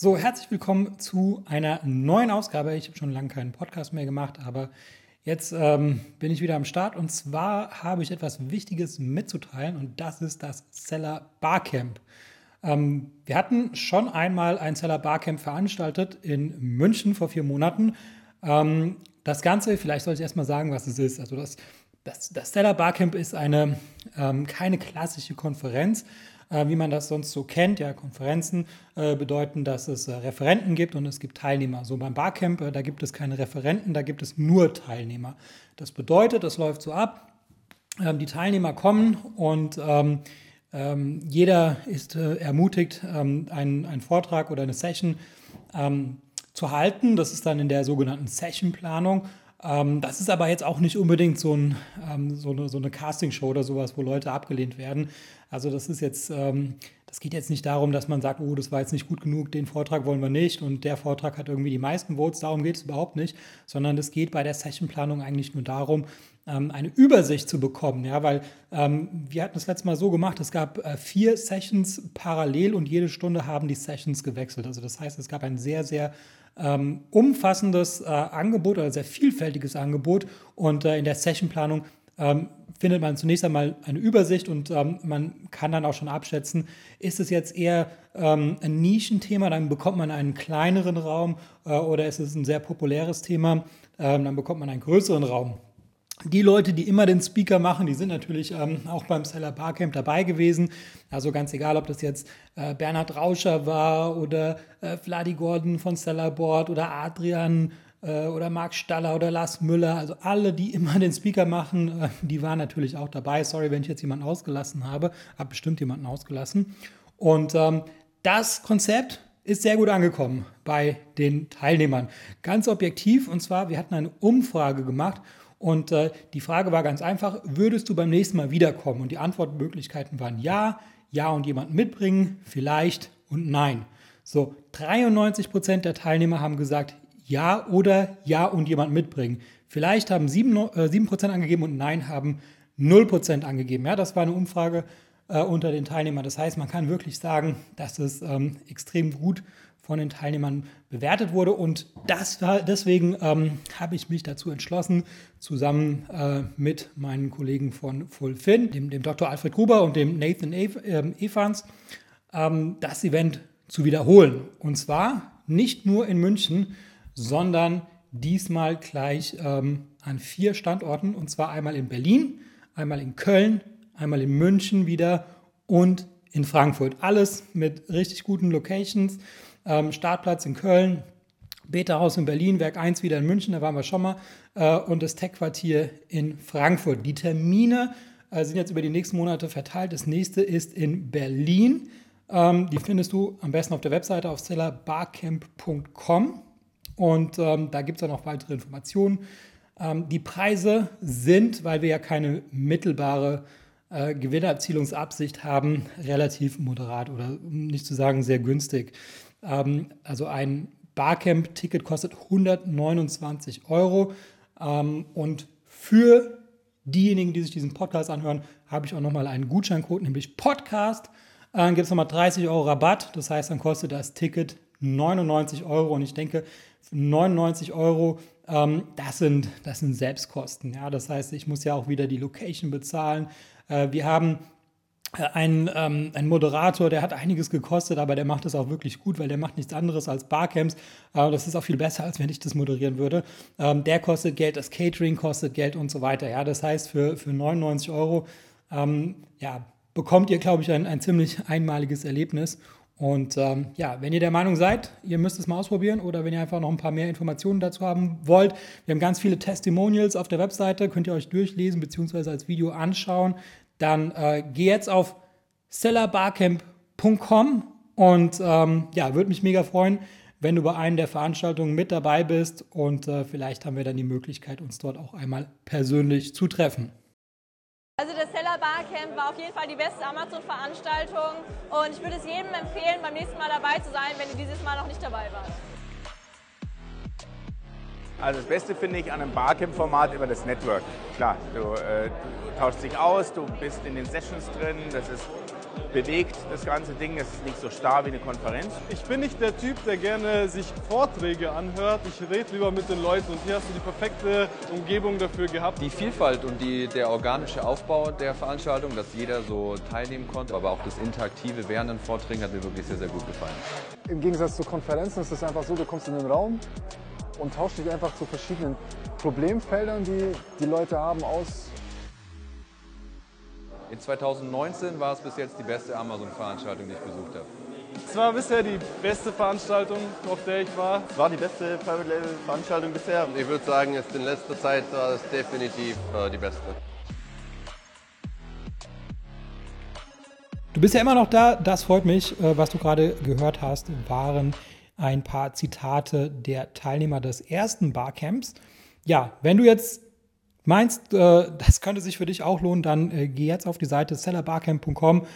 So, herzlich willkommen zu einer neuen Ausgabe. Ich habe schon lange keinen Podcast mehr gemacht, aber jetzt bin ich wieder am Start. Und zwar habe ich etwas Wichtiges mitzuteilen und das ist das Seller Barcamp. Wir hatten schon einmal ein Seller Barcamp veranstaltet in München vor 4 Monaten. Das Ganze, vielleicht sollte ich erstmal sagen, was es ist. Also das Seller Barcamp ist keine klassische Konferenz, wie man das sonst so kennt. Ja, Konferenzen bedeuten, dass es Referenten gibt und es gibt Teilnehmer. So beim Barcamp, da gibt es keine Referenten, da gibt es nur Teilnehmer. Das bedeutet, das läuft so ab, die Teilnehmer kommen und jeder ist ermutigt, einen Vortrag oder eine Session zu halten. Das ist dann in der sogenannten Sessionplanung. Das ist aber jetzt auch nicht unbedingt so eine Castingshow oder sowas, wo Leute abgelehnt werden. Also das ist jetzt, das geht jetzt nicht darum, dass man sagt, oh, das war jetzt nicht gut genug, den Vortrag wollen wir nicht und der Vortrag hat irgendwie die meisten Votes, darum geht es überhaupt nicht, sondern es geht bei der Sessionplanung eigentlich nur darum, eine Übersicht zu bekommen, ja, weil wir hatten das letzte Mal so gemacht, es gab 4 Sessions parallel und jede Stunde haben die Sessions gewechselt. Also das heißt, es gab ein sehr, sehr umfassendes Angebot oder sehr vielfältiges Angebot und in der Sessionplanung findet man zunächst einmal eine Übersicht und man kann dann auch schon abschätzen, ist es jetzt eher ein Nischenthema, dann bekommt man einen kleineren Raum oder ist es ein sehr populäres Thema, dann bekommt man einen größeren Raum. Die Leute, die immer den Speaker machen, die sind natürlich auch beim Seller Barcamp dabei gewesen. Also ganz egal, ob das jetzt Bernhard Rauscher war oder Vladi Gordon von Sellerboard oder Adrian oder Marc Staller oder Lars Müller. Also alle, die immer den Speaker machen, die waren natürlich auch dabei. Sorry, wenn ich jetzt jemanden ausgelassen habe. Habe bestimmt jemanden ausgelassen. Und das Konzept ist sehr gut angekommen bei den Teilnehmern. Ganz objektiv, und zwar, wir hatten eine Umfrage gemacht. Und die Frage war ganz einfach, würdest du beim nächsten Mal wiederkommen? Und die Antwortmöglichkeiten waren ja, ja und jemanden mitbringen, vielleicht und nein. So, 93% der Teilnehmer haben gesagt ja oder ja und jemanden mitbringen. Vielleicht haben 7% angegeben und nein haben 0% angegeben. Ja, das war eine Umfrage unter den Teilnehmern. Das heißt, man kann wirklich sagen, dass es extrem gut von den Teilnehmern bewertet wurde und deswegen habe ich mich dazu entschlossen, zusammen mit meinen Kollegen von FullFin, dem Dr. Alfred Gruber und dem Nathan Efans, das Event zu wiederholen. Und zwar nicht nur in München, sondern diesmal gleich an 4 Standorten, und zwar einmal in Berlin, einmal in Köln, einmal in München wieder und in Frankfurt. Alles mit richtig guten Locations. Startplatz in Köln, Beta Haus in Berlin, Werk 1 wieder in München, da waren wir schon mal, und das Tech-Quartier in Frankfurt. Die Termine sind jetzt über die nächsten Monate verteilt. Das nächste ist in Berlin. Die findest du am besten auf der Webseite auf sellerbarcamp.com und da gibt es dann auch weitere Informationen. Die Preise sind, weil wir ja keine mittelbare Gewinnerzielungsabsicht haben, relativ moderat oder um nicht zu sagen sehr günstig. Also ein Barcamp-Ticket kostet 129 € und für diejenigen, die sich diesen Podcast anhören, habe ich auch nochmal einen Gutscheincode, nämlich Podcast, dann gibt es nochmal 30 € Rabatt, das heißt, dann kostet das Ticket 99 € und ich denke, 99 €, das sind Selbstkosten, ja? Das heißt, ich muss ja auch wieder die Location bezahlen, wir haben Ein Moderator, der hat einiges gekostet, aber der macht das auch wirklich gut, weil der macht nichts anderes als Barcamps. Das ist auch viel besser, als wenn ich das moderieren würde. Der kostet Geld, das Catering kostet Geld und so weiter. Ja, das heißt, für 99 € bekommt ihr, glaube ich, ein ziemlich einmaliges Erlebnis. Und wenn ihr der Meinung seid, ihr müsst es mal ausprobieren oder wenn ihr einfach noch ein paar mehr Informationen dazu haben wollt, wir haben ganz viele Testimonials auf der Webseite, könnt ihr euch durchlesen bzw. als Video anschauen. Dann geh jetzt auf sellerbarcamp.com und würde mich mega freuen, wenn du bei einer der Veranstaltungen mit dabei bist und vielleicht haben wir dann die Möglichkeit, uns dort auch einmal persönlich zu treffen. Also das Seller Barcamp war auf jeden Fall die beste Amazon-Veranstaltung und ich würde es jedem empfehlen, beim nächsten Mal dabei zu sein, wenn ihr dieses Mal noch nicht dabei wart. Also das Beste finde ich an einem Barcamp-Format immer das Network. Klar, du tauschst dich aus, du bist in den Sessions drin, das ist bewegt das ganze Ding. Es ist nicht so starr wie eine Konferenz. Ich bin nicht der Typ, der gerne sich Vorträge anhört. Ich rede lieber mit den Leuten und hier hast du die perfekte Umgebung dafür gehabt. Die Vielfalt und der organische Aufbau der Veranstaltung, dass jeder so teilnehmen konnte, aber auch das Interaktive während den Vorträgen hat mir wirklich sehr, sehr gut gefallen. Im Gegensatz zu Konferenzen ist es einfach so, du kommst in den Raum und tauscht dich einfach zu verschiedenen Problemfeldern, die die Leute haben, aus. In 2019 war es bis jetzt die beste Amazon-Veranstaltung, die ich besucht habe. Es war bisher die beste Veranstaltung, auf der ich war. Es war die beste Private Label-Veranstaltung bisher. Ich würde sagen, jetzt in letzter Zeit war es definitiv die beste. Du bist ja immer noch da, das freut mich. Was du gerade gehört hast, waren ein paar Zitate der Teilnehmer des ersten Barcamps. Ja, wenn du jetzt meinst, das könnte sich für dich auch lohnen, dann geh jetzt auf die Seite sellerbarcamp.com.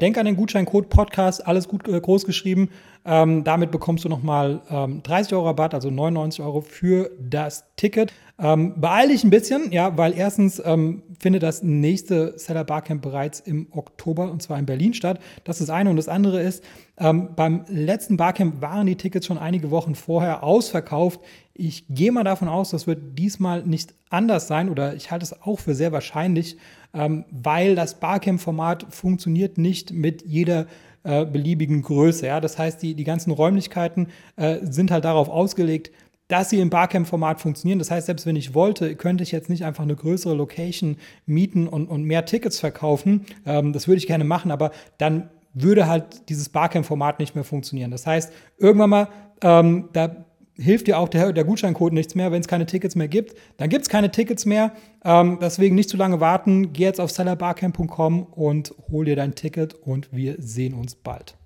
Denk an den Gutscheincode Podcast, alles gut groß geschrieben. Damit bekommst du nochmal 30 Euro Rabatt, also 99 Euro für das Ticket. Beeil dich ein bisschen, ja, weil erstens findet das nächste Seller Barcamp bereits im Oktober und zwar in Berlin statt. Das ist das eine und das andere ist, beim letzten Barcamp waren die Tickets schon einige Wochen vorher ausverkauft. Ich gehe mal davon aus, das wird diesmal nicht anders sein oder ich halte es auch für sehr wahrscheinlich, weil das Barcamp-Format funktioniert nicht mit jeder beliebigen Größe. Ja? Das heißt, die ganzen Räumlichkeiten sind halt darauf ausgelegt, dass sie im Barcamp-Format funktionieren. Das heißt, selbst wenn ich wollte, könnte ich jetzt nicht einfach eine größere Location mieten und mehr Tickets verkaufen. Das würde ich gerne machen, aber dann würde halt dieses Barcamp-Format nicht mehr funktionieren. Das heißt, irgendwann mal, da hilft dir auch der Gutscheincode nichts mehr, wenn es keine Tickets mehr gibt. Dann gibt es keine Tickets mehr. Deswegen nicht zu lange warten. Geh jetzt auf sellerbarcamp.com und hol dir dein Ticket und wir sehen uns bald.